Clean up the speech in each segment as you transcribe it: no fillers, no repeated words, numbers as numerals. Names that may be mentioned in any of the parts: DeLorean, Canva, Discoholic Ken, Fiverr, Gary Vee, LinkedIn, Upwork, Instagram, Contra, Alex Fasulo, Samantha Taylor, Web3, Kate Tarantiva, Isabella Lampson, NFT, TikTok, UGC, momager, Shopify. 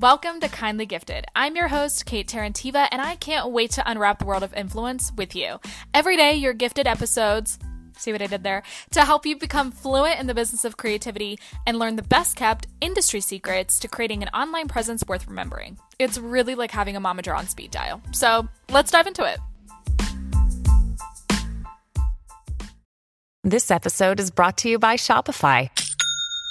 Welcome to Kindly Gifted. I'm your host, Kate Tarantiva, and I can't wait to unwrap the world of influence with you. Every day, your gifted episodes, see what I did there, to help you become fluent in the business of creativity and learn the best-kept industry secrets to creating an online presence worth remembering. It's really like having a momager on speed dial. So let's dive into it. This episode is brought to you by Shopify.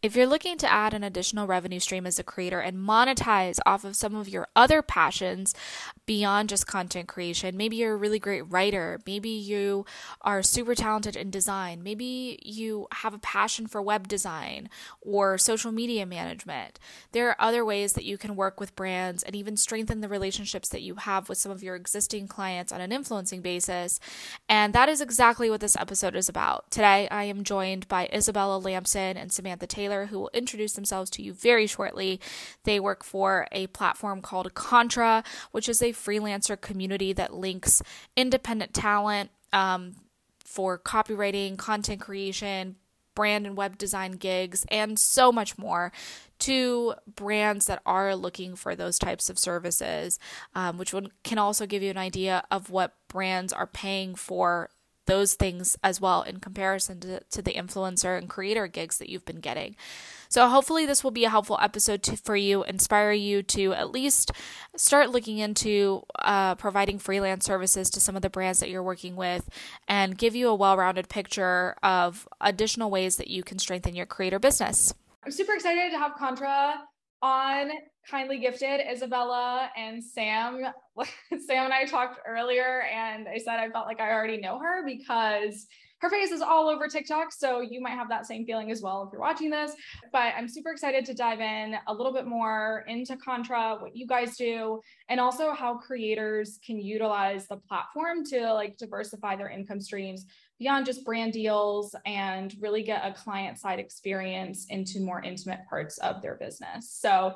If you're looking to add an additional revenue stream as a creator and monetize off of some of your other passions beyond just content creation, maybe you're a really great writer, maybe you are super talented in design, maybe you have a passion for web design or social media management, there are other ways that you can work with brands and even strengthen the relationships that you have with some of your existing clients on an influencing basis. And that is exactly what this episode is about. Today, I am joined by Isabella Lampson and Samantha Taylor, who will introduce themselves to you very shortly. They work for a platform called Contra, which is a freelancer community that links independent talent for copywriting, content creation, brand and web design gigs, and so much more to brands that are looking for those types of services, which can also give you an idea of what brands are paying for those things as well in comparison to the influencer and creator gigs that you've been getting. So hopefully this will be a helpful episode for you, inspire you to at least start looking into providing freelance services to some of the brands that you're working with, and give you a well-rounded picture of additional ways that you can strengthen your creator business. I'm super excited to have Contra on Kindly Gifted. Isabella and Sam and I talked earlier, and I said I felt like I already know her because her face is all over TikTok. So you might have that same feeling as well if you're watching this, but I'm super excited to dive in a little bit more into Contra, what you guys do, and also how creators can utilize the platform to like diversify their income streams beyond just brand deals and really get a client side experience into more intimate parts of their business. So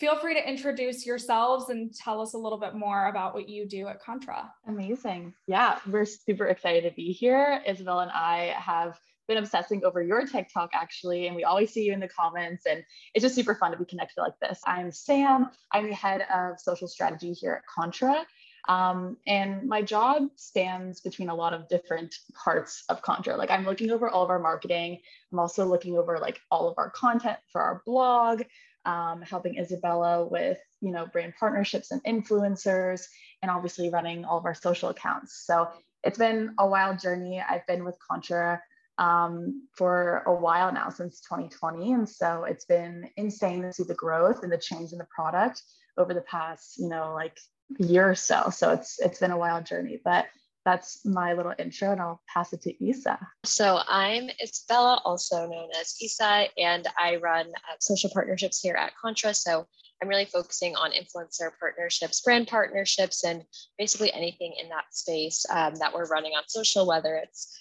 feel free to introduce yourselves and tell us a little bit more about what you do at Contra. Amazing. Yeah, we're super excited to be here. Isabel and I have been obsessing over your TikTok actually, and we always see you in the comments, and it's just super fun to be connected like this. I'm Sam. I'm the head of social strategy here at Contra. And my job spans between a lot of different parts of Contra. Like I'm looking over all of our marketing. I'm also looking over like all of our content for our blog, helping Isabella with, you know, brand partnerships and influencers, and obviously running all of our social accounts. So it's been a wild journey. I've been with Contra for a while now, since 2020. And so it's been insane to see the growth and the change in the product over the past, you know, like year or so. So it's been a wild journey, but that's my little intro, and I'll pass it to Isa. So I'm Isabella, also known as Isa, and I run social partnerships here at Contra. So I'm really focusing on influencer partnerships, brand partnerships, and basically anything in that space that we're running on social, whether it's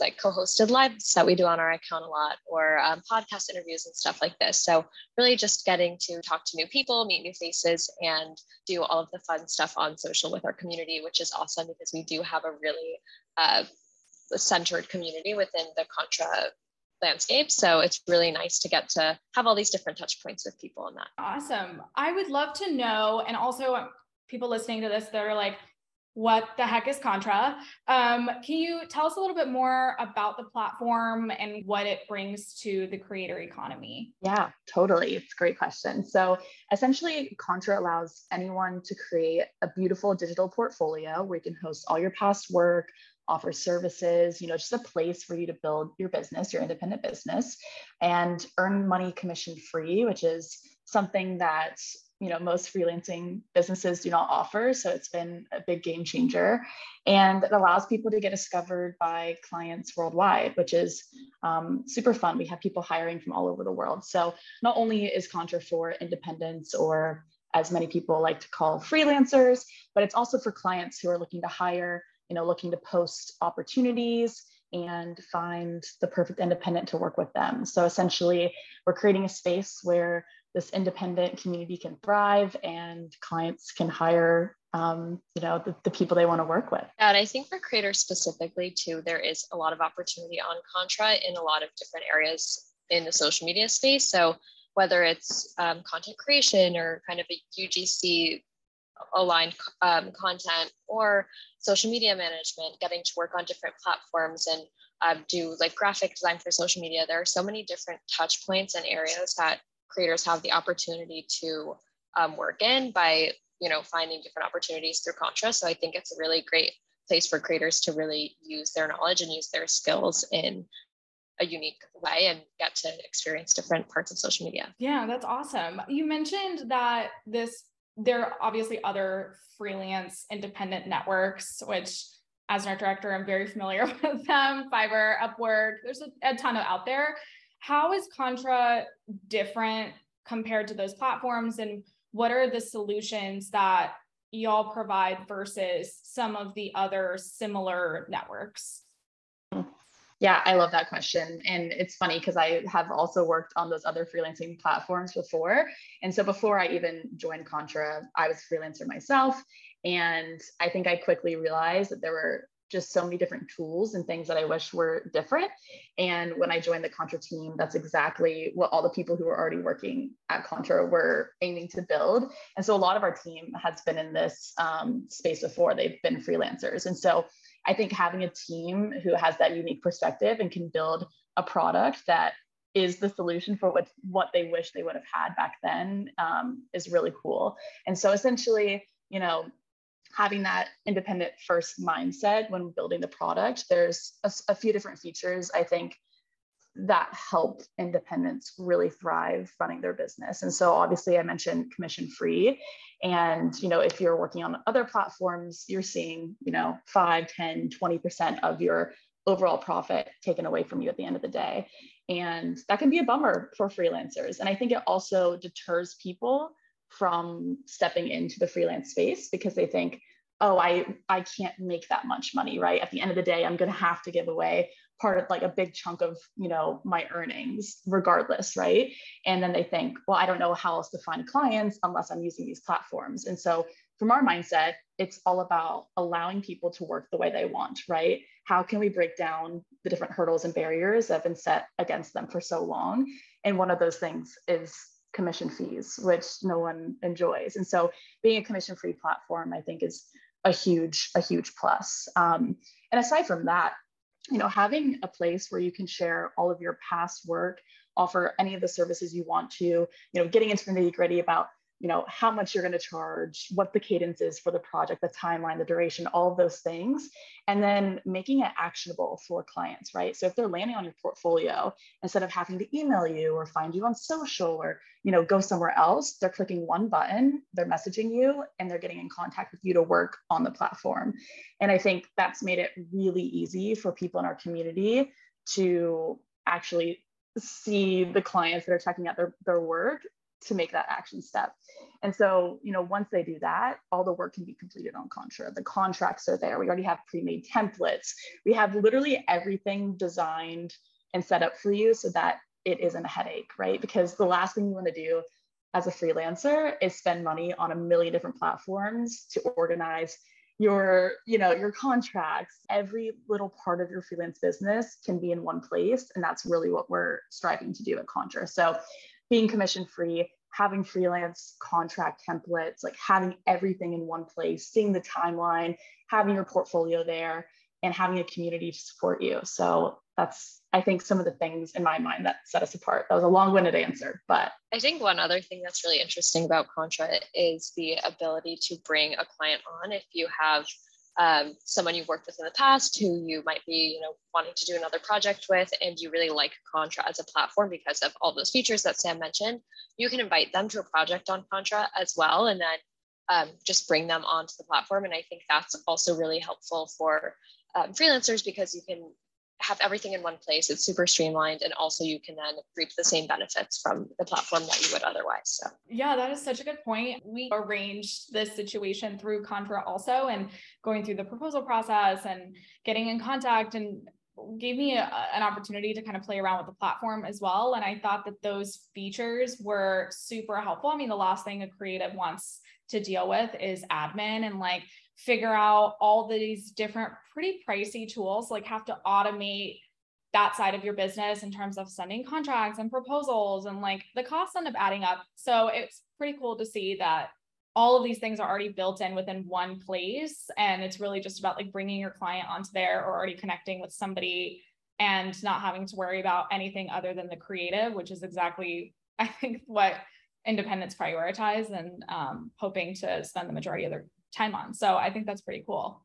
like co-hosted lives that we do on our account a lot, or podcast interviews and stuff like this. So really just getting to talk to new people, meet new faces, and do all of the fun stuff on social with our community, which is awesome because we do have a really centered community within the Contra landscape. So it's really nice to get to have all these different touch points with people in that. Awesome. I would love to know, and also people listening to this that are like, what the heck is Contra? Can you tell us a little bit more about the platform and what it brings to the creator economy? Yeah, totally. It's a great question. So essentially, Contra allows anyone to create a beautiful digital portfolio where you can host all your past work, offer services, you know, just a place for you to build your business, your independent business, and earn money commission free, which is something that, you know, most freelancing businesses do not offer. So it's been a big game changer, and it allows people to get discovered by clients worldwide, which is super fun. We have people hiring from all over the world. So not only is Contra for independents or as many people like to call freelancers, but it's also for clients who are looking to hire, looking to post opportunities and find the perfect independent to work with them. So essentially, we're creating a space where this independent community can thrive and clients can hire, the people they want to work with. And I think for creators specifically too, there is a lot of opportunity on Contra in a lot of different areas in the social media space. So whether it's content creation or kind of a UGC aligned content or social media management, getting to work on different platforms and do like graphic design for social media. There are so many different touch points and areas that creators have the opportunity to work in by, finding different opportunities through Contra. So I think it's a really great place for creators to really use their knowledge and use their skills in a unique way and get to experience different parts of social media. Yeah, that's awesome. You mentioned that there are obviously other freelance independent networks, which as an art director, I'm very familiar with them, Fiverr, Upwork, there's a ton of out there. How is Contra different compared to those platforms? And what are the solutions that y'all provide versus some of the other similar networks? Yeah, I love that question. And it's funny because I have also worked on those other freelancing platforms before. And so before I even joined Contra, I was a freelancer myself. And I think I quickly realized that there were just so many different tools and things that I wish were different. And when I joined the Contra team, that's exactly what all the people who were already working at Contra were aiming to build. And so a lot of our team has been in this space before. They've been freelancers. And so I think having a team who has that unique perspective and can build a product that is the solution for what they wish they would have had back then is really cool. And so essentially, having that independent first mindset when building the product, there's a few different features, I think, that help independents really thrive running their business. And so obviously I mentioned commission free, and, if you're working on other platforms, you're seeing, 5, 10, 20% of your overall profit taken away from you at the end of the day. And that can be a bummer for freelancers. And I think it also deters people from stepping into the freelance space because they think, oh, I can't make that much money, right? At the end of the day, I'm going to have to give away part of a big chunk of, my earnings regardless, right? And then they think, well, I don't know how else to find clients unless I'm using these platforms. And so from our mindset, it's all about allowing people to work the way they want, right? How can we break down the different hurdles and barriers that have been set against them for so long? And one of those things is commission fees, which no one enjoys. And so being a commission-free platform, I think, is a huge plus. And aside from that, having a place where you can share all of your past work, offer any of the services you want to, getting into the nitty-gritty about, how much you're going to charge, what the cadence is for the project, the timeline, the duration, all of those things, and then making it actionable for clients, right? So if they're landing on your portfolio, instead of having to email you or find you on social or, go somewhere else, they're clicking one button, they're messaging you, and they're getting in contact with you to work on the platform. And I think that's made it really easy for people in our community to actually see the clients that are checking out their work to make that action step. And so, once they do that, all the work can be completed on Contra. The contracts are there. We already have pre-made templates. We have literally everything designed and set up for you so that it isn't a headache, right? Because the last thing you want to do as a freelancer is spend money on a million different platforms to organize your contracts. Every little part of your freelance business can be in one place. And that's really what we're striving to do at Contra. So being commission free, having freelance contract templates, having everything in one place, seeing the timeline, having your portfolio there, and having a community to support you. So that's, I think, some of the things in my mind that set us apart. That was a long-winded answer, but I think one other thing that's really interesting about Contra is the ability to bring a client on if you have someone you've worked with in the past who you might be, wanting to do another project with, and you really like Contra as a platform because of all those features that Sam mentioned. You can invite them to a project on Contra as well, and then just bring them onto the platform. And I think that's also really helpful for freelancers because you can have everything in one place. It's super streamlined. And also you can then reap the same benefits from the platform that you would otherwise. So yeah, that is such a good point. We arranged this situation through Contra also, and going through the proposal process and getting in contact, and gave me an opportunity to kind of play around with the platform as well. And I thought that those features were super helpful. I mean, the last thing a creative wants to deal with is admin and like figure out all these different pretty pricey tools, like have to automate that side of your business in terms of sending contracts and proposals, and like the costs end up adding up. So it's pretty cool to see that all of these things are already built in within one place. And it's really just about like bringing your client onto there or already connecting with somebody and not having to worry about anything other than the creative, which is exactly, I think, what independents prioritize and hoping to spend the majority of their time on. So I think that's pretty cool.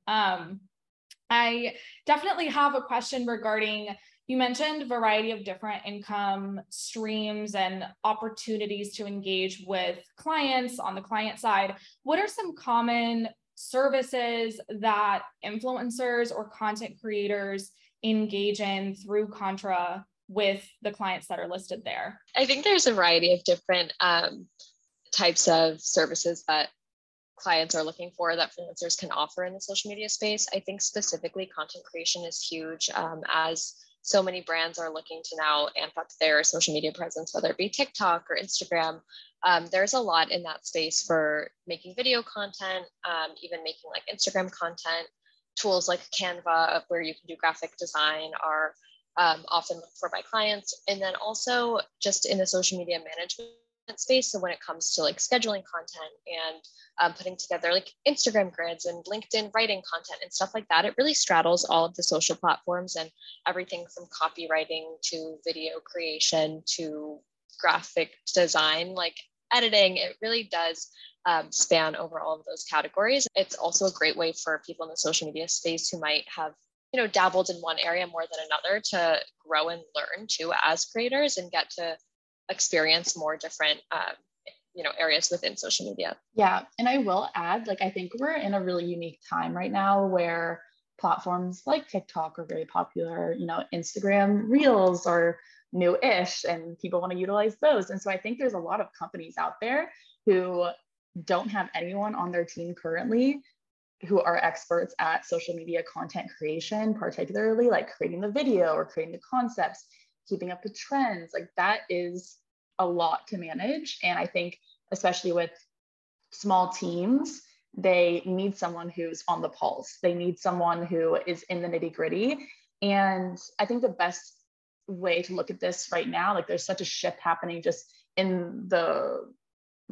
I definitely have a question regarding, you mentioned variety of different income streams and opportunities to engage with clients on the client side. What are some common services that influencers or content creators engage in through Contra with the clients that are listed there? I think there's a variety of different types of services that clients are looking for that freelancers can offer in the social media space. I think specifically content creation is huge, as so many brands are looking to now amp up their social media presence, whether it be TikTok or Instagram. There's a lot in that space for making video content, even making like Instagram content. Tools like Canva, where you can do graphic design, are often looked for by clients. And then also just in the social media management space. So when it comes to like scheduling content and putting together like Instagram grids and LinkedIn writing content and stuff like that, it really straddles all of the social platforms and everything from copywriting to video creation to graphic design, like editing. It really does span over all of those categories. It's also a great way for people in the social media space who might have, you know, dabbled in one area more than another to grow and learn too as creators and get to experience more different, areas within social media. Yeah. And I will add, like, I think we're in a really unique time right now where platforms like TikTok are very popular, you know, Instagram Reels are new-ish and people want to utilize those. And so I think there's a lot of companies out there who don't have anyone on their team currently who are experts at social media content creation, particularly like creating the video or creating the concepts, keeping up with trends. Like that is a lot to manage. And I think, especially with small teams, they need someone who's on the pulse. They need someone who is in the nitty gritty. And I think the best way to look at this right now, like there's such a shift happening just in the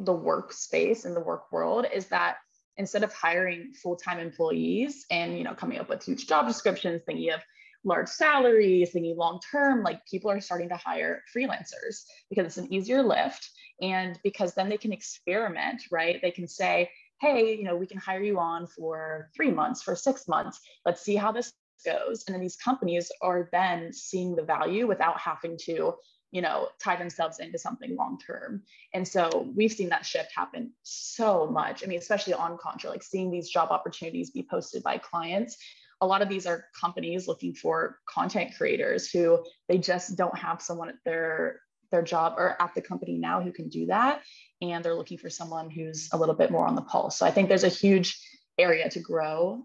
workspace, in the work world, is that instead of hiring full-time employees and, you know, coming up with huge job descriptions, thinking of large salaries, thinking long-term, like people are starting to hire freelancers because it's an easier lift. And because then they can experiment, right? They can say, hey, you know, we can hire you on for 3 months, for 6 months. Let's see how this goes. And then these companies are then seeing the value without having to, you know, tie themselves into something long-term. And so we've seen that shift happen so much. I mean, especially on Contra, like seeing these job opportunities be posted by clients. A lot of these are companies looking for content creators who they just don't have someone at their job or at the company now who can do that. And they're looking for someone who's a little bit more on the pulse. So I think there's a huge area to grow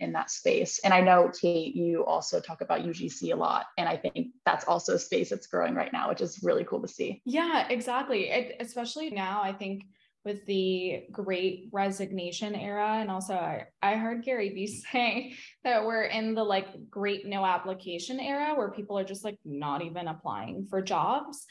in that space. And I know, Kate, you also talk about UGC a lot. And I think that's also a space that's growing right now, which is really cool to see. Yeah, exactly. Especially now, I think, with the great resignation era. And also I heard Gary Vee say that we're in the like great no application era where people are just like not even applying for jobs.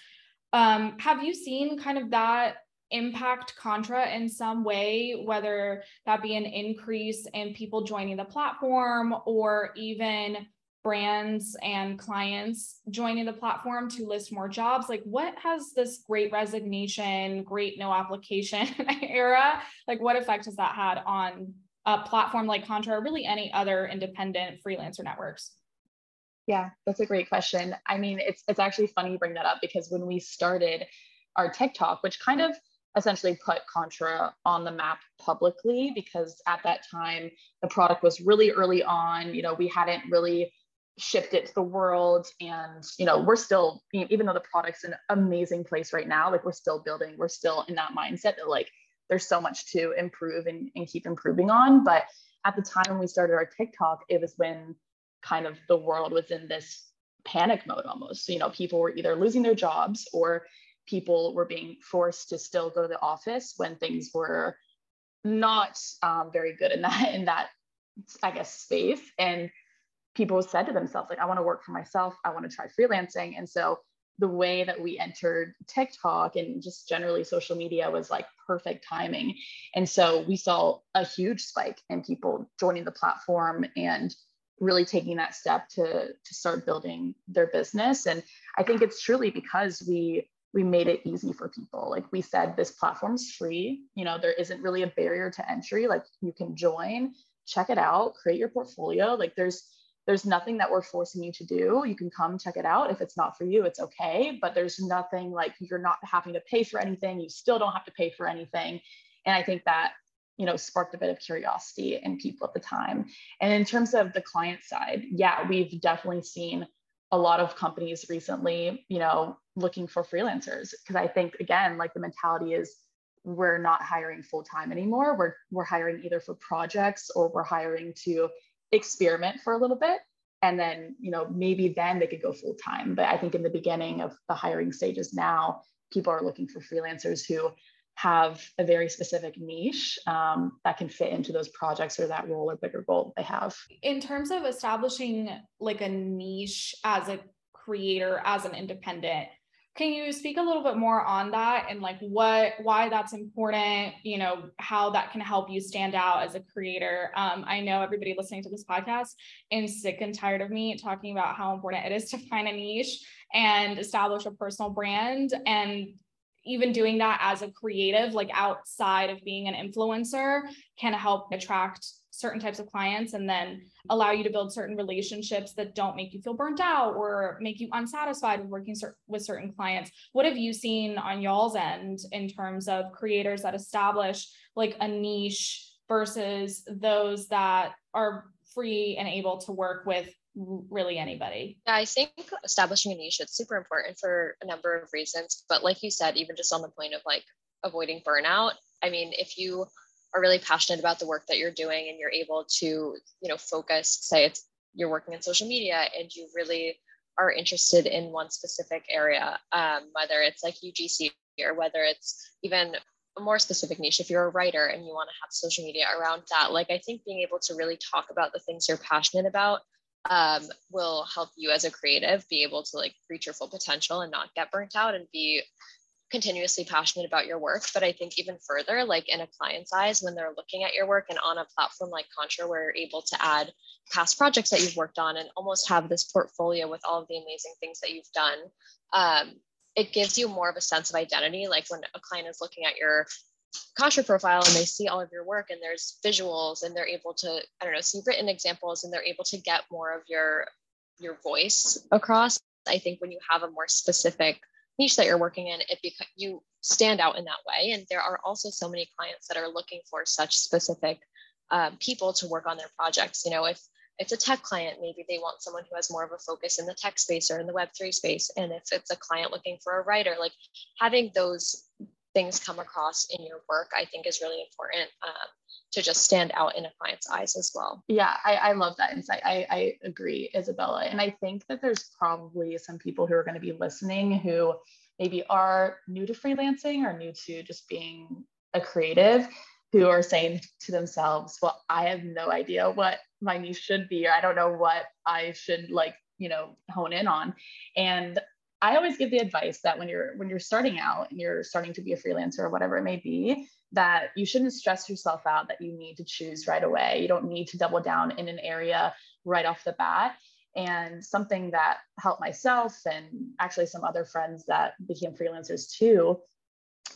Have you seen kind of that impact Contra in some way, whether that be an increase in people joining the platform or even brands and clients joining the platform to list more jobs? Like what has this great resignation, great no application era, like what effect has that had on a platform like Contra or really any other independent freelancer networks? Yeah, that's a great question. I mean, it's actually funny you bring that up because when we started our TikTok, which kind of essentially put Contra on the map publicly because at that time, the product was really early on, you know, we hadn't really shipped it to the world. And, you know, we're still, even though the product's in an amazing place right now, like we're still building, we're still in that mindset that like, there's so much to improve and keep improving on. But at the time when we started our TikTok, it was when kind of the world was in this panic mode almost. So, you know, people were either losing their jobs or people were being forced to still go to the office when things were not very good in that, I guess, space. And people said to themselves, like, I want to work for myself. I want to try freelancing. And so the way that we entered TikTok and just generally social media was like perfect timing. And so we saw a huge spike in people joining the platform and really taking that step to start building their business. And I think it's truly because we made it easy for people. Like we said, this platform's free. You know, there isn't really a barrier to entry. Like you can join, check it out, create your portfolio. Like there's nothing that we're forcing you to do. You can come check it out. If it's not for you, it's okay. But there's nothing like you're not having to pay for anything. You still don't have to pay for anything. And I think that, you know, sparked a bit of curiosity in people at the time. And in terms of the client side, yeah, we've definitely seen a lot of companies recently, you know, looking for freelancers. Because I think, again, like the mentality is we're not hiring full-time anymore. We're hiring either for projects or we're hiring to experiment for a little bit, and then, you know, maybe then they could go full time. But I think in the beginning of the hiring stages now, people are looking for freelancers who have a very specific niche that can fit into those projects or that role or bigger goal that they have. In terms of establishing like a niche as a creator, as an independent, can you speak a little bit more on that and like why that's important, you know, how that can help you stand out as a creator? I know everybody listening to this podcast is sick and tired of me talking about how important it is to find a niche and establish a personal brand, and even doing that as a creative, like outside of being an influencer, can help attract certain types of clients and then allow you to build certain relationships that don't make you feel burnt out or make you unsatisfied with working with certain clients. What have you seen on y'all's end in terms of creators that establish like a niche versus those that are free and able to work with really anybody? Yeah, I think establishing a niche, it's super important for a number of reasons. But like you said, even just on the point of like avoiding burnout, I mean, if you are really passionate about the work that you're doing and you're able to, you know, focus, say it's you're working in social media and you really are interested in one specific area, whether it's like UGC or whether it's even a more specific niche, if you're a writer and you want to have social media around that, like I think being able to really talk about the things you're passionate about will help you as a creative be able to like reach your full potential and not get burnt out and be continuously passionate about your work. But I think even further, like in a client's eyes, when they're looking at your work and on a platform like Contra, where you're able to add past projects that you've worked on and almost have this portfolio with all of the amazing things that you've done, it gives you more of a sense of identity. Like when a client is looking at your Contra profile and they see all of your work and there's visuals and they're able to, I don't know, see written examples and they're able to get more of your voice across. I think when you have a more specific niche that you're working in, you stand out in that way. And there are also so many clients that are looking for such specific people to work on their projects. You know, if it's a tech client, maybe they want someone who has more of a focus in the tech space or in the Web3 space. And if it's a client looking for a writer, like having those things come across in your work, I think is really important to just stand out in a client's eyes as well. Yeah, I love that insight. I agree, Isabella. And I think that there's probably some people who are going to be listening who maybe are new to freelancing or new to just being a creative, who are saying to themselves, well, I have no idea what my niche should be, or I don't know what I should like, you know, hone in on. And I always give the advice that when you're starting out and you're starting to be a freelancer or whatever it may be, that you shouldn't stress yourself out that you need to choose right away. You don't need to double down in an area right off the bat. And something that helped myself and actually some other friends that became freelancers too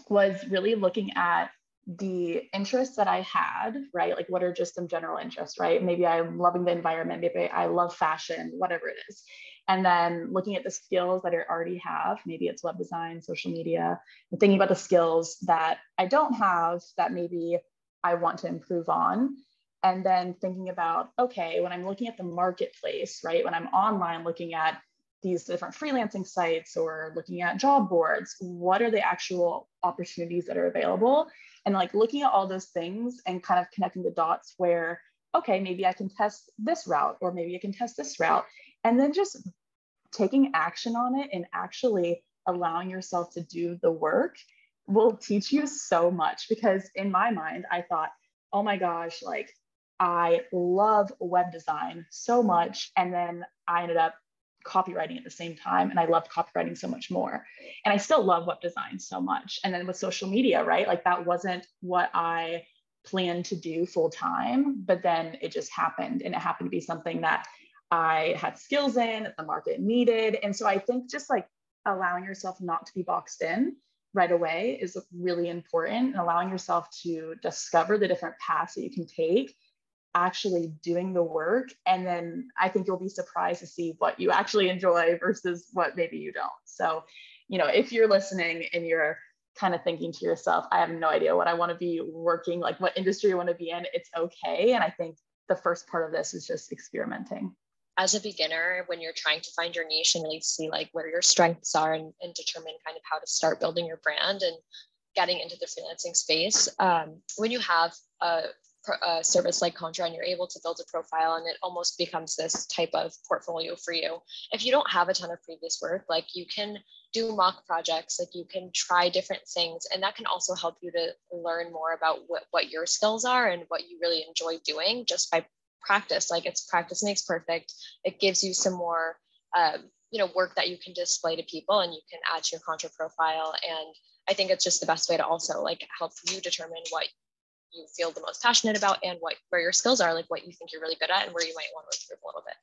was really looking at the interests that I had, right? Like what are just some general interests, right? Maybe I'm loving the environment, maybe I love fashion, whatever it is. And then looking at the skills that I already have, maybe it's web design, social media, and thinking about the skills that I don't have that maybe I want to improve on. And then thinking about, okay, when I'm looking at the marketplace, right? When I'm online looking at these different freelancing sites or looking at job boards, what are the actual opportunities that are available? And like looking at all those things and kind of connecting the dots where, okay, maybe I can test this route, or maybe I can test this route. And then just taking action on it and actually allowing yourself to do the work will teach you so much. Because in my mind, I thought, oh my gosh, like I love web design so much. And then I ended up copywriting at the same time. And I loved copywriting so much more. And I still love web design so much. And then with social media, right? Like that wasn't what I planned to do full time, but then it just happened. And it happened to be something that I had skills in, that the market needed. And so I think just like allowing yourself not to be boxed in right away is really important, and allowing yourself to discover the different paths that you can take, actually doing the work. And then I think you'll be surprised to see what you actually enjoy versus what maybe you don't. So, you know, if you're listening and you're kind of thinking to yourself, I have no idea what I want to be working, like what industry I want to be in, it's okay. And I think the first part of this is just experimenting. As a beginner, when you're trying to find your niche and really see like where your strengths are and determine kind of how to start building your brand and getting into the freelancing space, when you have a service like Contra and you're able to build a profile and it almost becomes this type of portfolio for you. If you don't have a ton of previous work, like you can do mock projects, like you can try different things, and that can also help you to learn more about what your skills are and what you really enjoy doing just by practice. Like it's practice makes perfect. It gives you some more, work that you can display to people and you can add to your Contra profile. And I think it's just the best way to also like help you determine what you feel the most passionate about and where your skills are, like what you think you're really good at and where you might want to improve a little bit.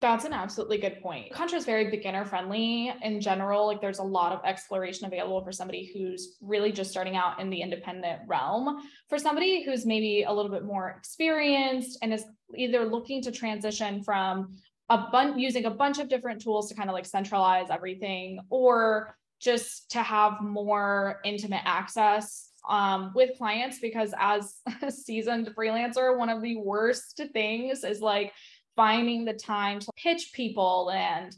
That's an absolutely good point. Contra is very beginner friendly in general. Like there's a lot of exploration available for somebody who's really just starting out in the independent realm. For somebody who's maybe a little bit more experienced and is either looking to transition from using a bunch of different tools to kind of like centralize everything, or just to have more intimate access with clients, because as a seasoned freelancer, one of the worst things is like finding the time to pitch people and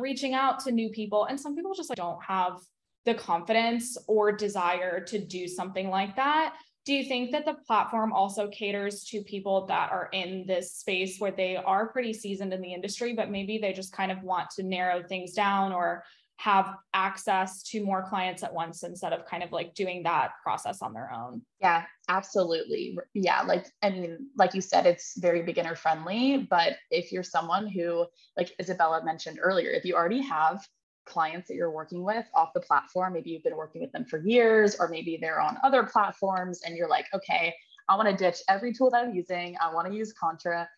reaching out to new people. And some people just like don't have the confidence or desire to do something like that. Do you think that the platform also caters to people that are in this space where they are pretty seasoned in the industry, but maybe they just kind of want to narrow things down or have access to more clients at once instead of kind of like doing that process on their own? Yeah, absolutely. Yeah. Like you said, it's very beginner friendly, but if you're someone who, like Isabella mentioned earlier, if you already have clients that you're working with off the platform, maybe you've been working with them for years, or maybe they're on other platforms and you're like, okay, I want to ditch every tool that I'm using. I want to use Contra.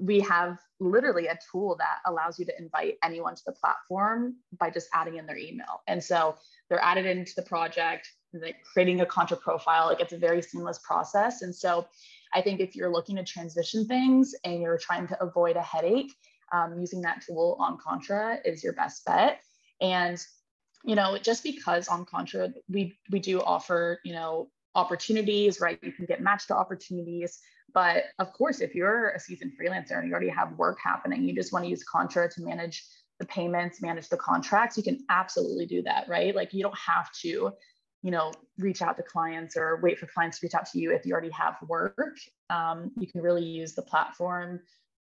We have literally a tool that allows you to invite anyone to the platform by just adding in their email. And so they're added into the project, like creating a Contra profile, like it's a very seamless process. And so I think if you're looking to transition things and you're trying to avoid a headache, using that tool on Contra is your best bet. And, you know, just because on Contra, we do offer, you know, opportunities, right? You can get matched to opportunities. But of course, if you're a seasoned freelancer and you already have work happening, you just want to use Contra to manage the payments, manage the contracts, you can absolutely do that, right? Like you don't have to, you know, reach out to clients or wait for clients to reach out to you if you already have work. You can really use the platform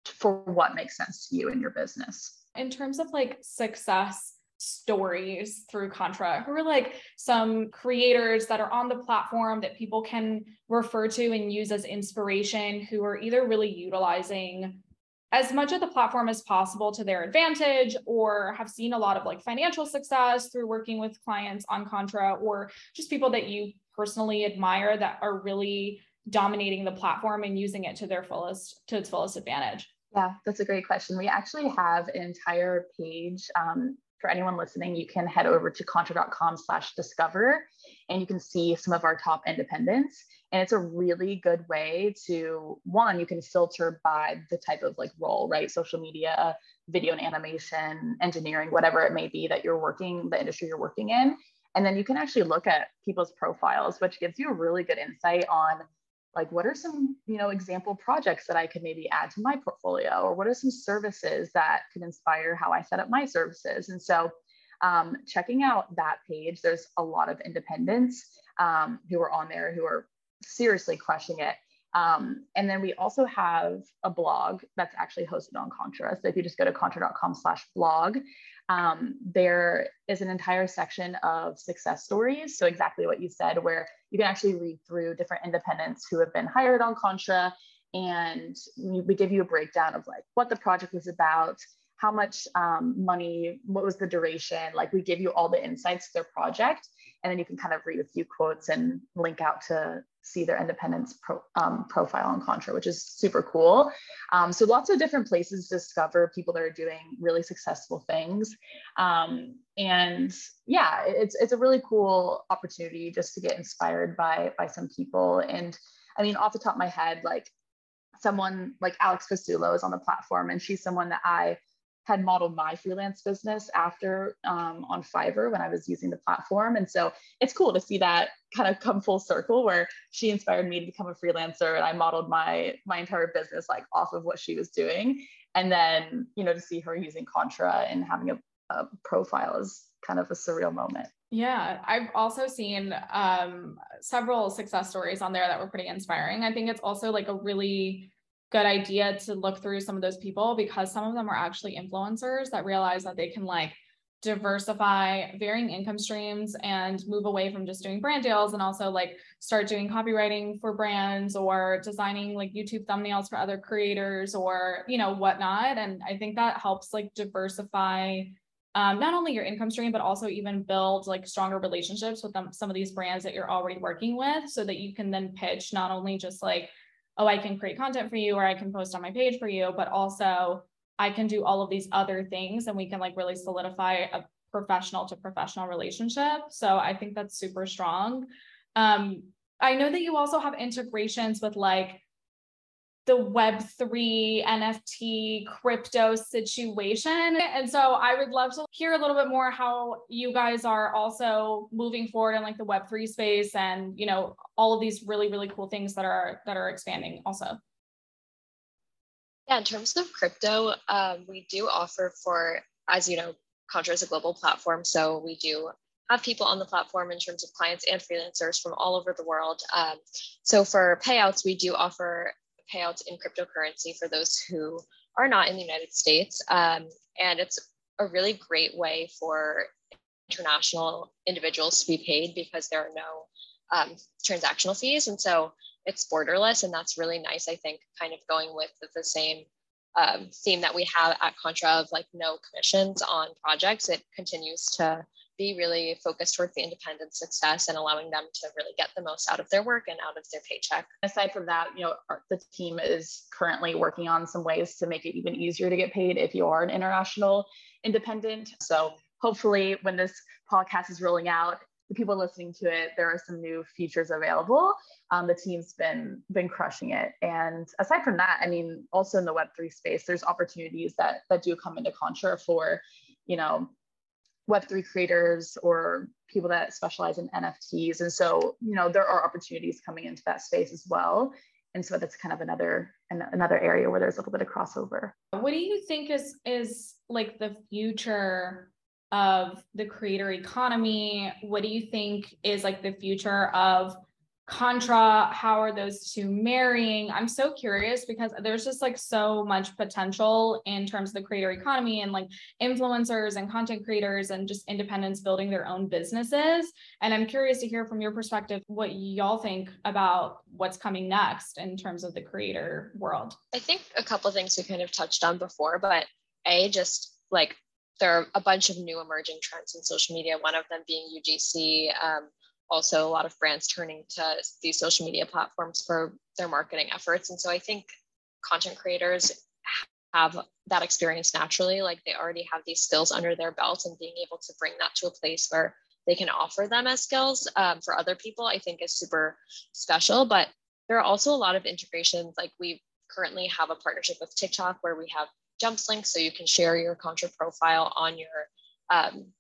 for what makes sense to you and your business. In terms of like success stories through Contra, who are like some creators that are on the platform that people can refer to and use as inspiration, who are either really utilizing as much of the platform as possible to their advantage, or have seen a lot of like financial success through working with clients on Contra, or just people that you personally admire that are really dominating the platform and using it to their fullest, to its fullest advantage? Yeah, that's a great question. We actually have an entire page. For anyone listening, you can head over to contra.com/discover and you can see some of our top independents. And it's a really good way to, one, you can filter by the type of like role, right? Social media, video and animation, engineering, whatever it may be that you're working, the industry you're working in. And then you can actually look at people's profiles, which gives you a really good insight on like what are some, you know, example projects that I could maybe add to my portfolio, or what are some services that could inspire how I set up my services? And so checking out that page, there's a lot of independents who are on there who are seriously crushing it. And then we also have a blog that's actually hosted on Contra. So if you just go to contra.com/blog, there is an entire section of success stories. So exactly what you said, where you can actually read through different independents who have been hired on Contra. And we give you a breakdown of like what the project was about, how much money, what was the duration? Like we give you all the insights to their project. And then you can kind of read a few quotes and link out to see their independence profile on Contra, which is super cool. So lots of different places to discover people that are doing really successful things. And yeah, it's a really cool opportunity just to get inspired by some people. And I mean, off the top of my head, like someone like Alex Fasulo is on the platform, and she's someone that I had modeled my freelance business after on Fiverr when I was using the platform. And so it's cool to see that kind of come full circle, where she inspired me to become a freelancer and I modeled my entire business like off of what she was doing. And then, you know, to see her using Contra and having a profile is kind of a surreal moment. Yeah, I've also seen several success stories on there that were pretty inspiring. I think it's also like a really good idea to look through some of those people, because some of them are actually influencers that realize that they can like diversify varying income streams and move away from just doing brand deals, and also like start doing copywriting for brands or designing like YouTube thumbnails for other creators or, you know, whatnot. And I think that helps like diversify not only your income stream, but also even build like stronger relationships with some of these brands that you're already working with, so that you can then pitch not only just like, oh, I can create content for you, or I can post on my page for you, but also I can do all of these other things, and we can like really solidify a professional to professional relationship. So I think that's super strong. I know that you also have integrations with like the Web3, NFT, crypto situation. And so I would love to hear a little bit more how you guys are also moving forward in like the Web3 space and, you know, all of these really, really cool things that are expanding also. Yeah, in terms of crypto, we do offer for, as you know, Contra is a global platform. So we do have people on the platform in terms of clients and freelancers from all over the world. So for payouts, we do offer payouts in cryptocurrency for those who are not in the United States. And it's a really great way for international individuals to be paid, because there are no transactional fees. And so it's borderless, and that's really nice, I think, kind of going with the same theme that we have at Contra of like no commissions on projects. It continues to be really focused towards the independent success and allowing them to really get the most out of their work and out of their paycheck. Aside from that, you know, the team is currently working on some ways to make it even easier to get paid if you are an international independent. So hopefully when this podcast is rolling out, the people listening to it, there are some new features available. The team's been crushing it. And aside from that, I mean, also in the Web3 space, there's opportunities that do come into Contra for, you know, Web3 creators or people that specialize in NFTs. And so, you know, there are opportunities coming into that space as well. And so that's kind of another area where there's a little bit of crossover. What do you think is like the future of the creator economy? What do you think is like the future of Contra? How are those two marrying? I'm so curious, because there's just like so much potential in terms of the creator economy and like influencers and content creators and just independents building their own businesses. And I'm curious to hear from your perspective what y'all think about what's coming next in terms of the creator world. I think a couple of things we kind of touched on before, but just like there are a bunch of new emerging trends in social media, one of them being UGC. Also, a lot of brands turning to these social media platforms for their marketing efforts. And so I think content creators have that experience naturally, like they already have these skills under their belt, and being able to bring that to a place where they can offer them as skills for other people, I think is super special. But there are also a lot of integrations. Like we currently have a partnership with TikTok where we have jumps links, so you can share your Contra profile on your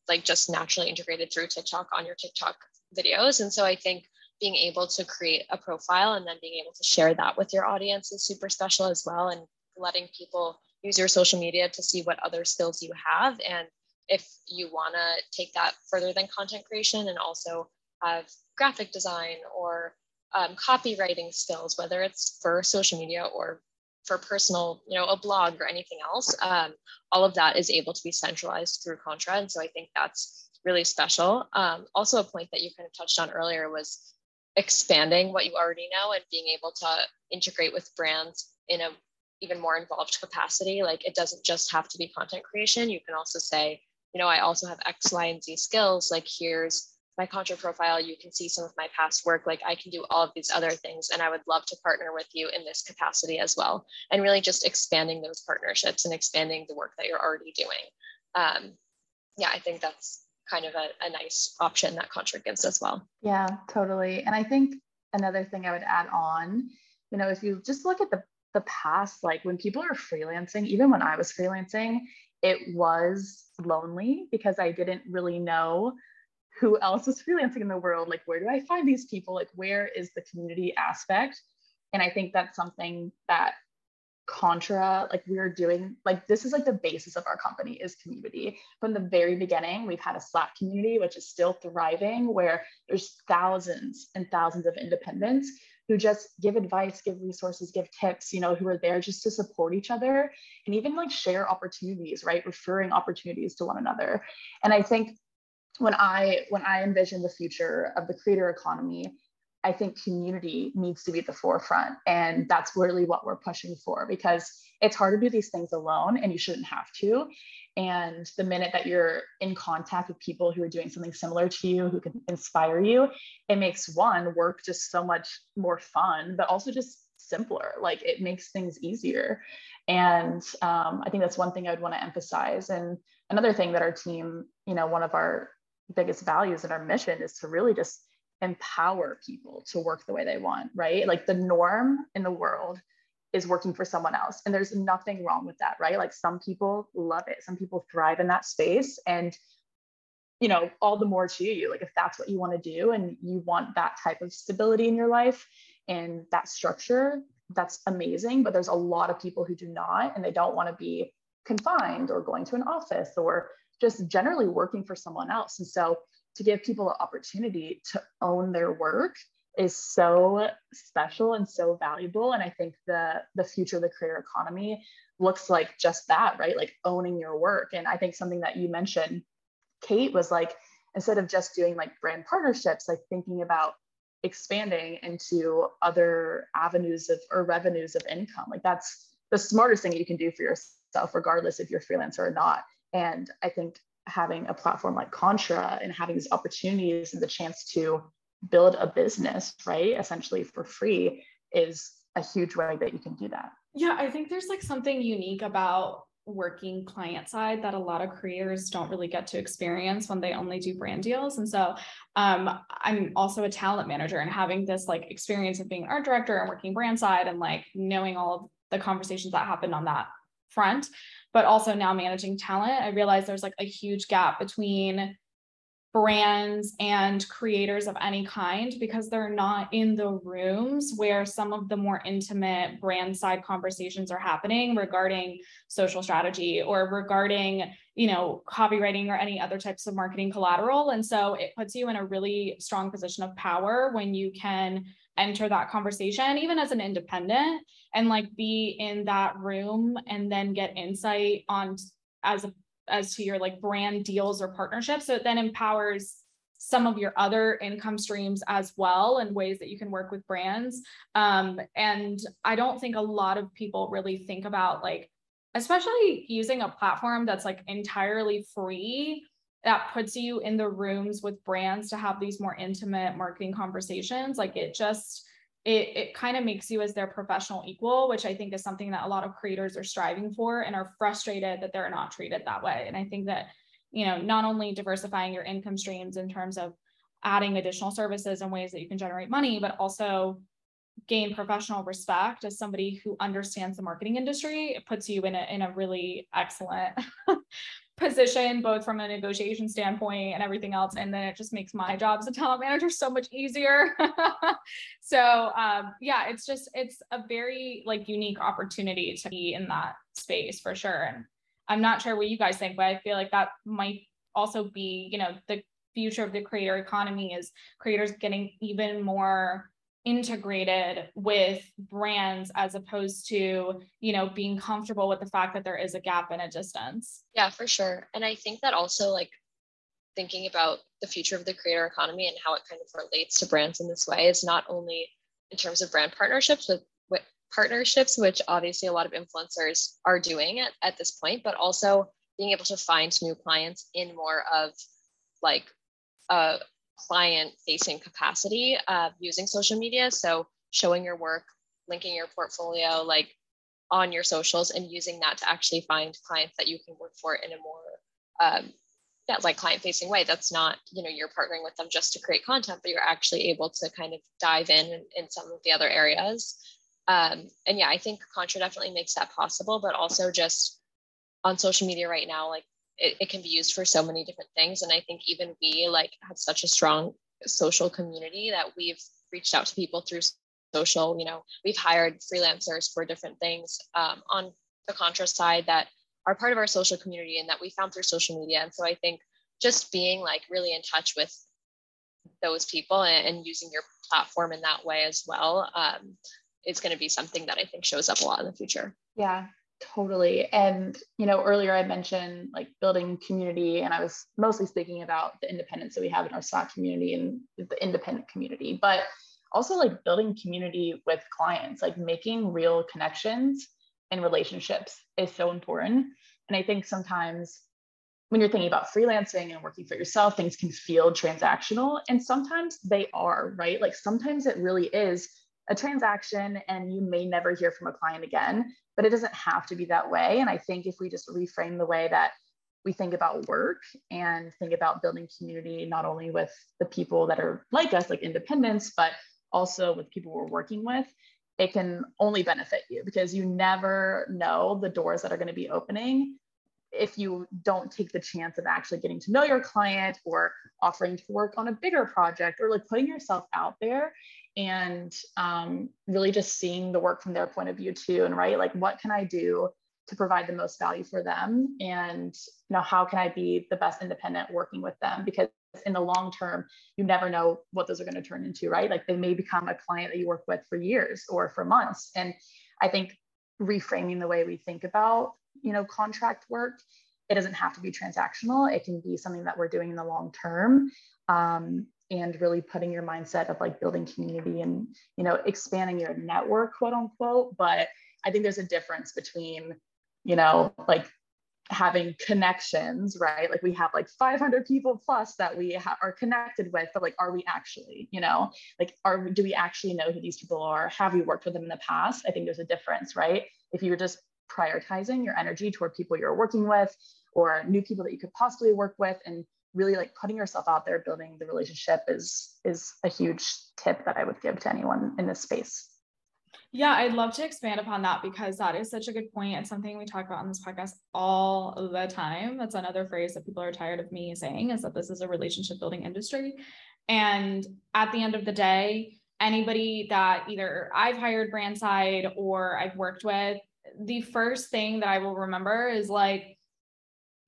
like just naturally integrated through TikTok on your TikTok videos. And so I think being able to create a profile and then being able to share that with your audience is super special as well. And letting people use your social media to see what other skills you have. And if you want to take that further than content creation and also have graphic design or copywriting skills, whether it's for social media or for personal, a blog or anything else, all of that is able to be centralized through Contra. And so I think that's really special. Also a point that you kind of touched on earlier was expanding what you already know and being able to integrate with brands in a even more involved capacity. Like, it doesn't just have to be content creation. You can also say, I also have X, Y, and Z skills. Like, here's my Contra profile. You can see some of my past work. Like, I can do all of these other things, and I would love to partner with you in this capacity as well. And really just expanding those partnerships and expanding the work that you're already doing. I think that's kind of a nice option that Contra gives as well. Yeah, totally. And I think another thing I would add on, if you just look at the past, like when people are freelancing, even when I was freelancing, it was lonely because I didn't really know who else was freelancing in the world. Like, where do I find these people? Like, where is the community aspect? And I think that's something that Contra, like, we're doing, like, this is like the basis of our company is community. From the very beginning, we've had a Slack community, which is still thriving, where there's thousands and thousands of independents who just give advice, give resources, give tips, who are there just to support each other and even like share opportunities, right? Referring opportunities to one another. And I think when I envision the future of the creator economy, I think community needs to be at the forefront. And that's really what we're pushing for, because it's hard to do these things alone and you shouldn't have to. And the minute that you're in contact with people who are doing something similar to you, who can inspire you, it makes work just so much more fun, but also just simpler. Like, it makes things easier. And I think that's one thing I would want to emphasize. And another thing that our team, one of our biggest values in our mission is to really just empower people to work the way they want, right? Like, the norm in the world is working for someone else. And there's nothing wrong with that, right? Like, some people love it. Some people thrive in that space, and, all the more to you, like, if that's what you want to do and you want that type of stability in your life and that structure, that's amazing. But there's a lot of people who do not, and they don't want to be confined or going to an office or just generally working for someone else. And so to give people an opportunity to own their work is so special and so valuable. And I think the future of the creator economy looks like just that, right? Like, owning your work. And I think something that you mentioned, Kate, was like, instead of just doing like brand partnerships, like thinking about expanding into other avenues or revenues of income. Like, that's the smartest thing you can do for yourself, regardless if you're freelancer or not. And I think having a platform like Contra and having these opportunities and the chance to build a business, right, essentially for free, is a huge way that you can do that. Yeah, I think there's like something unique about working client side that a lot of creators don't really get to experience when they only do brand deals. And so I'm also a talent manager, and having this like experience of being an art director and working brand side and like knowing all of the conversations that happened on that front, but also now managing talent, I realized there's like a huge gap between brands and creators of any kind, because they're not in the rooms where some of the more intimate brand side conversations are happening regarding social strategy or regarding, copywriting or any other types of marketing collateral. And so it puts you in a really strong position of power when you can enter that conversation, even as an independent, and like be in that room and then get insight on as to your like brand deals or partnerships. So it then empowers some of your other income streams as well, and ways that you can work with brands. And I don't think a lot of people really think about, like, especially using a platform that's like entirely free, that puts you in the rooms with brands to have these more intimate marketing conversations. Like, it kind of makes you as their professional equal, which I think is something that a lot of creators are striving for and are frustrated that they're not treated that way. And I think that, not only diversifying your income streams in terms of adding additional services and ways that you can generate money, but also gain professional respect as somebody who understands the marketing industry, it puts you in a really excellent position, both from a negotiation standpoint and everything else. And then it just makes my job as a talent manager so much easier. So it's just, it's a very like unique opportunity to be in that space for sure. And I'm not sure what you guys think, but I feel like that might also be, you know, the future of the creator economy is creators getting even more integrated with brands as opposed to, you know, being comfortable with the fact that there is a gap and a distance. Yeah, for sure. And I think that also like thinking about the future of the creator economy and how it kind of relates to brands in this way is not only in terms of brand partnerships with partnerships, which obviously a lot of influencers are doing at this point, but also being able to find new clients in more of like a client-facing capacity of using social media. So showing your work, linking your portfolio, like on your socials and using that to actually find clients that you can work for in a more like client-facing way. That's not, you know, you're partnering with them just to create content, but you're actually able to kind of dive in some of the other areas. And yeah, I think Contra definitely makes that possible, but also just on social media right now, like it can be used for so many different things. And I think even we like have such a strong social community that we've reached out to people through social, you know, we've hired freelancers for different things on the Contra side that are part of our social community and that we found through social media. And so I think just being like really in touch with those people and using your platform in that way as well is going to be something that I think shows up a lot in the future. Yeah. Totally. And, you know, earlier I mentioned like building community, and I was mostly speaking about the independence that we have in our stock community and the independent community, but also like building community with clients, like making real connections and relationships is so important. And I think sometimes when you're thinking about freelancing and working for yourself, things can feel transactional, and sometimes they are, right? Like sometimes it really is a transaction and you may never hear from a client again, but it doesn't have to be that way. And I think if we just reframe the way that we think about work and think about building community, not only with the people that are like us, like independents, but also with people we're working with, it can only benefit you, because you never know the doors that are going to be opening if you don't take the chance of actually getting to know your client or offering to work on a bigger project or like putting yourself out there and really just seeing the work from their point of view too. And right, like what can I do to provide the most value for them? And you know, how can I be the best independent working with them? Because in the long term, you never know what those are going to turn into, right? Like they may become a client that you work with for years or for months. And I think reframing the way we think about, you know, contract work, it doesn't have to be transactional. It can be something that we're doing in the long term. And really putting your mindset of like building community and, you know, expanding your network, quote unquote. But I think there's a difference between, you know, like having connections, right? Like we have like 500 people plus that we are connected with, but like, are we actually, you know, like, do we actually know who these people are? Have we worked with them in the past? I think there's a difference, right? If you're just prioritizing your energy toward people you're working with or new people that you could possibly work with, and really like putting yourself out there, building the relationship is a huge tip that I would give to anyone in this space. Yeah, I'd love to expand upon that, because that is such a good point. It's something we talk about on this podcast all the time. That's another phrase that people are tired of me saying, is that this is a relationship building industry. And at the end of the day, anybody that either I've hired brand side or I've worked with, the first thing that I will remember is like,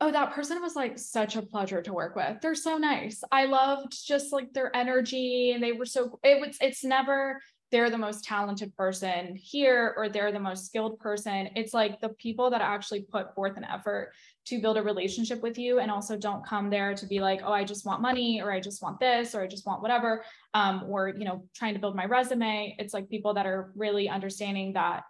oh, that person was like such a pleasure to work with. They're so nice. I loved just like their energy, and they were so, it's never, they're the most talented person here or they're the most skilled person. It's like the people that actually put forth an effort to build a relationship with you, and also don't come there to be like, oh, I just want money, or I just want this, or I just want whatever, or, you know, trying to build my resume. It's like people that are really understanding that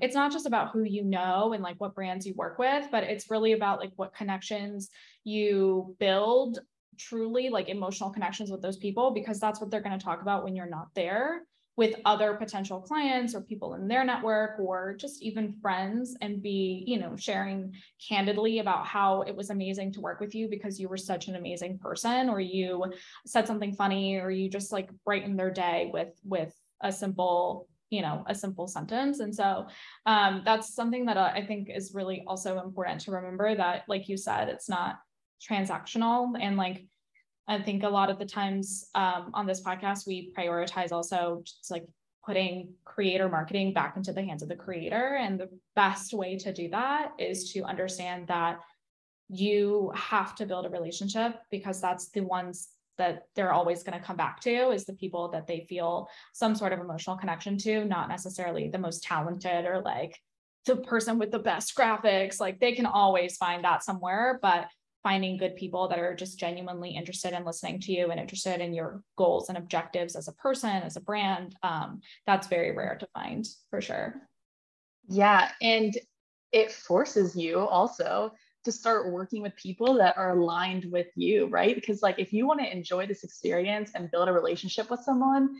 it's not just about who you know and like what brands you work with, but it's really about like what connections you build, truly like emotional connections with those people, because that's what they're going to talk about when you're not there with other potential clients or people in their network or just even friends, and be, you know, sharing candidly about how it was amazing to work with you because you were such an amazing person, or you said something funny, or you just like brightened their day with a simple you know, a simple sentence. And so that's something that I think is really also important to remember, that, like you said, it's not transactional. And like, I think a lot of the times on this podcast, we prioritize also just like putting creator marketing back into the hands of the creator. And the best way to do that is to understand that you have to build a relationship, because that's the ones that they're always going to come back to, is the people that they feel some sort of emotional connection to, not necessarily the most talented or like the person with the best graphics. Like, they can always find that somewhere, but finding good people that are just genuinely interested in listening to you and interested in your goals and objectives as a person, as a brand, that's very rare to find, for sure. Yeah. And it forces you also to start working with people that are aligned with you, right? Because like, if you want to enjoy this experience and build a relationship with someone,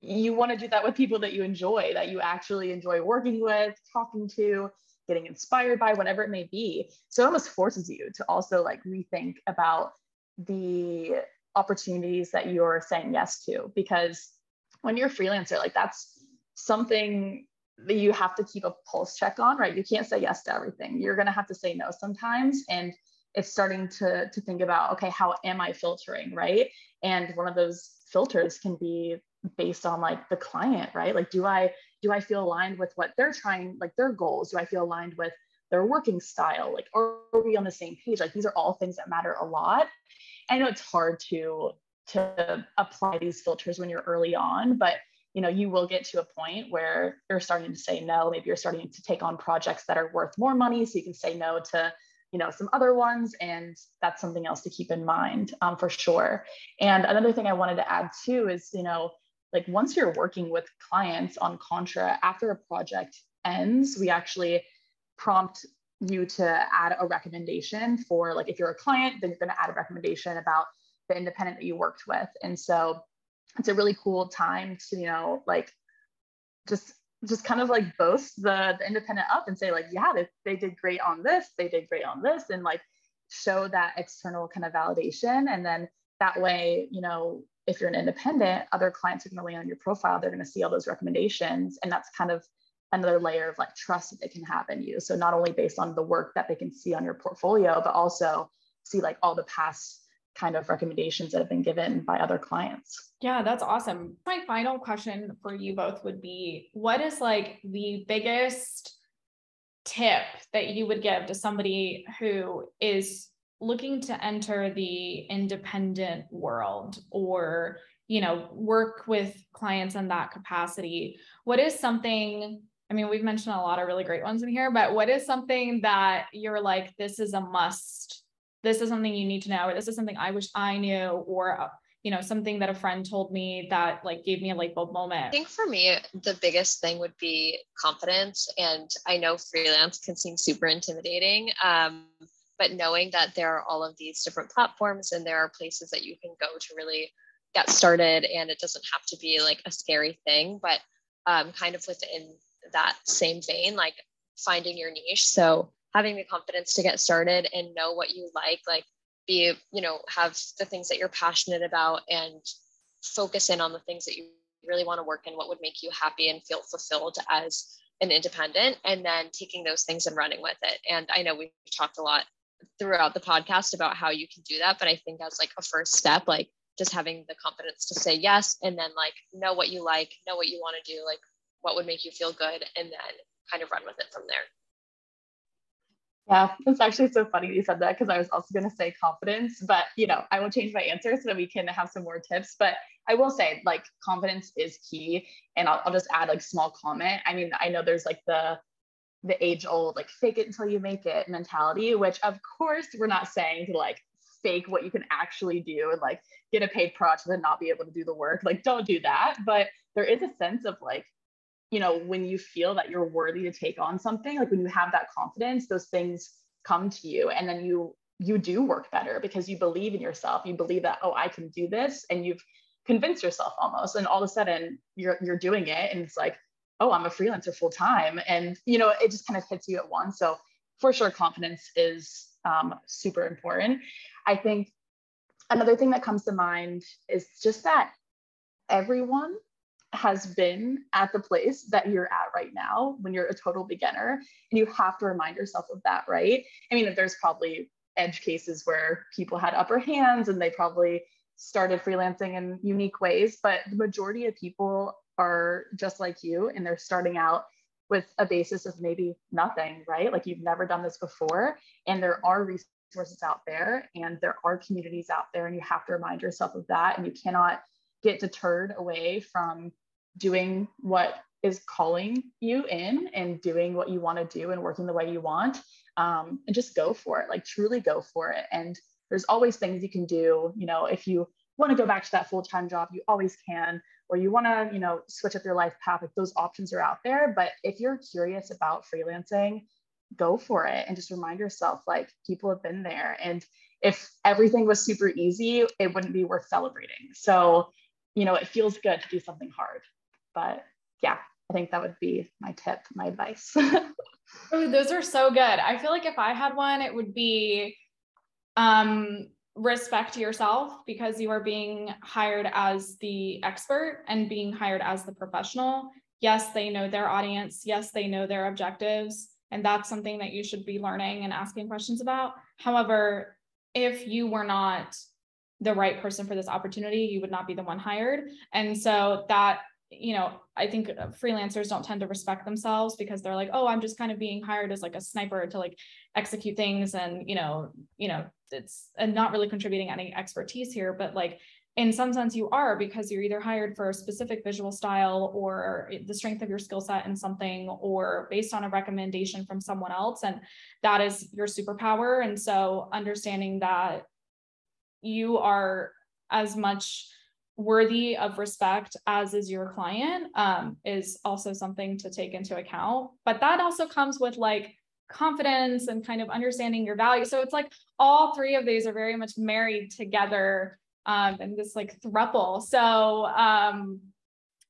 you want to do that with people that you enjoy, that you actually enjoy working with, talking to, getting inspired by, whatever it may be. So it almost forces you to also like rethink about the opportunities that you're saying yes to, because when you're a freelancer, like, that's something that you have to keep a pulse check on, right? You can't say yes to everything. You're going to have to say no sometimes. And it's starting to think about, okay, how am I filtering, right? And one of those filters can be based on like the client, right? Like, do I feel aligned with what they're trying, like their goals? Do I feel aligned with their working style? Like, are we on the same page? Like, these are all things that matter a lot. I know it's hard to apply these filters when you're early on, but you know, you will get to a point where you're starting to say no. Maybe you're starting to take on projects that are worth more money, so you can say no to, you know, some other ones. And that's something else to keep in mind, for sure. And another thing I wanted to add too is, you know, like, once you're working with clients on Contra, after a project ends, we actually prompt you to add a recommendation for, like, if you're a client, then you're going to add a recommendation about the independent that you worked with. And so it's a really cool time to, you know, like, just kind of like boast the independent up and say like, yeah, they did great on this, they did great on this, and like show that external kind of validation. And then that way, you know, if you're an independent, other clients are going to land on your profile. They're going to see all those recommendations. And that's kind of another layer of like trust that they can have in you. So not only based on the work that they can see on your portfolio, but also see like all the past kind of recommendations that have been given by other clients. Yeah, that's awesome. My final question for you both would be, what is like the biggest tip that you would give to somebody who is looking to enter the independent world, or, you know, work with clients in that capacity? What is something, I mean, we've mentioned a lot of really great ones in here, but what is something that you're like, this is a must, this is something you need to know, or this is something I wish I knew, or, you know, something that a friend told me that like gave me a light bulb moment? I think for me, the biggest thing would be confidence. And I know freelance can seem super intimidating, but knowing that there are all of these different platforms and there are places that you can go to really get started, and it doesn't have to be like a scary thing, but kind of within that same vein, like finding your niche. So having the confidence to get started and know what you like be, you know, have the things that you're passionate about and focus in on the things that you really want to work in, what would make you happy and feel fulfilled as an independent, and then taking those things and running with it. And I know we've talked a lot throughout the podcast about how you can do that, but I think as like a first step, like just having the confidence to say yes, and then like know what you like, know what you want to do, like what would make you feel good, and then kind of run with it from there. Yeah, it's actually so funny you said that, because I was also going to say confidence, but you know, I will change my answer so that we can have some more tips. But I will say like confidence is key, and I'll just add like small comment. I mean, I know there's like the age old, like fake it until you make it mentality, which of course we're not saying to like fake what you can actually do and like get a paid project and not be able to do the work. Like, don't do that. But there is a sense of like, you know, when you feel that you're worthy to take on something, like when you have that confidence, those things come to you, and then you do work better because you believe in yourself. You believe that, oh, I can do this. And you've convinced yourself almost. And all of a sudden you're doing it. And it's like, oh, I'm a freelancer full time. And, you know, it just kind of hits you at once. So for sure, confidence is super important. I think another thing that comes to mind is just that everyone has been at the place that you're at right now when you're a total beginner. And you have to remind yourself of that, right? I mean, there's probably edge cases where people had upper hands and they probably started freelancing in unique ways, but the majority of people are just like you, and they're starting out with a basis of maybe nothing, right? Like, you've never done this before, and there are resources out there and there are communities out there, and you have to remind yourself of that. And you cannot get deterred away from doing what is calling you in and doing what you want to do and working the way you want, and just go for it, like truly go for it. And there's always things you can do. You know, if you want to go back to that full-time job, you always can, or you want to, you know, switch up your life path, like those options are out there. But if you're curious about freelancing, go for it. And just remind yourself, like, people have been there. And if everything was super easy, it wouldn't be worth celebrating. So, you know, it feels good to do something hard. But yeah, I think that would be my tip, my advice. Ooh, those are so good. I feel like if I had one, it would be respect yourself, because you are being hired as the expert and being hired as the professional. Yes, they know their audience. Yes, they know their objectives. And that's something that you should be learning and asking questions about. However, if you were not the right person for this opportunity, you would not be the one hired. And so that, you know, I think freelancers don't tend to respect themselves, because they're like, oh, I'm just kind of being hired as like a sniper to like execute things. And, you know, it's not really contributing any expertise here, but like, in some sense you are, because you're either hired for a specific visual style or the strength of your skill set in something, or based on a recommendation from someone else. And that is your superpower. And so understanding that you are as much worthy of respect as is your client is also something to take into account. But that also comes with like confidence and kind of understanding your value. So it's like all three of these are very much married together. And this like thruple. So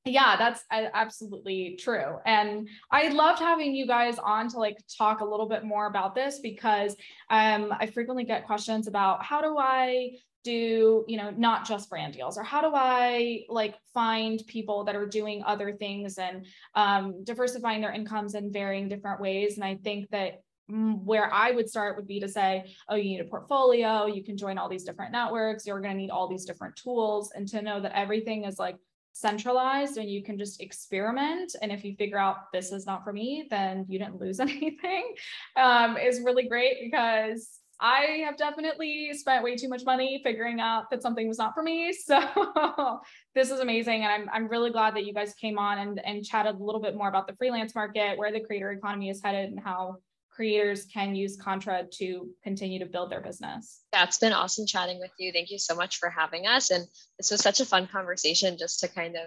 yeah, that's absolutely true. And I loved having you guys on to like talk a little bit more about this, because I frequently get questions about how do I do, you know, not just brand deals, or how do I like find people that are doing other things and diversifying their incomes in varying different ways. And I think that where I would start would be to say, oh, you need a portfolio, you can join all these different networks, you're going to need all these different tools, and to know that everything is like centralized and you can just experiment. And if you figure out this is not for me, then you didn't lose anything, is really great, because I have definitely spent way too much money figuring out that something was not for me. So this is amazing. And I'm really glad that you guys came on and chatted a little bit more about the freelance market, where the creator economy is headed, and how creators can use Contra to continue to build their business. Yeah, it's been awesome chatting with you. Thank you so much for having us. And this was such a fun conversation, just to kind of,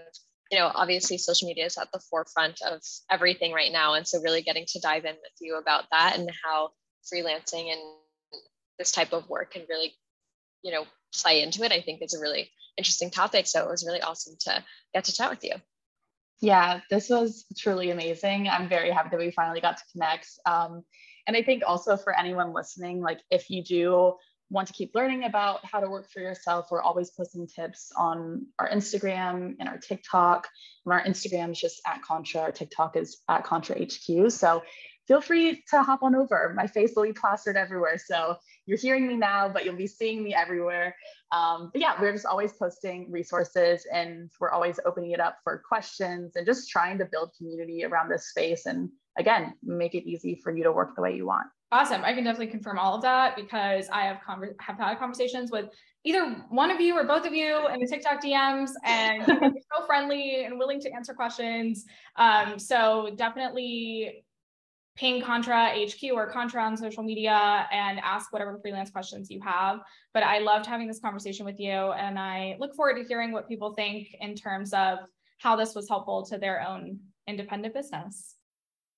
you know, obviously social media is at the forefront of everything right now. And so really getting to dive in with you about that, and how freelancing and this type of work can really, you know, play into it, I think is a really interesting topic. So it was really awesome to get to chat with you. Yeah, this was truly amazing. I'm very happy that we finally got to connect. And I think also for anyone listening, like if you do want to keep learning about how to work for yourself, we're always posting tips on our Instagram and our TikTok. And our Instagram is just @Contra, our TikTok is @ContraHQ. So feel free to hop on over. My face will be plastered everywhere. So you're hearing me now, but you'll be seeing me everywhere. But yeah, we're just always posting resources, and we're always opening it up for questions and just trying to build community around this space. And again, make it easy for you to work the way you want. Awesome. I can definitely confirm all of that, because I have had conversations with either one of you or both of you in the TikTok DMs, and you're so friendly and willing to answer questions. So definitely ping Contra HQ or Contra on social media and ask whatever freelance questions you have. But I loved having this conversation with you, and I look forward to hearing what people think in terms of how this was helpful to their own independent business.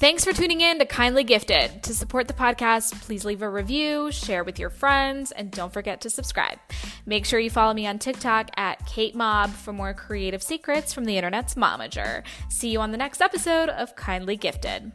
Thanks for tuning in to Kindly Gifted. To support the podcast, please leave a review, share with your friends, and don't forget to subscribe. Make sure you follow me on TikTok at Kate Mob for more creative secrets from the internet's momager. See you on the next episode of Kindly Gifted.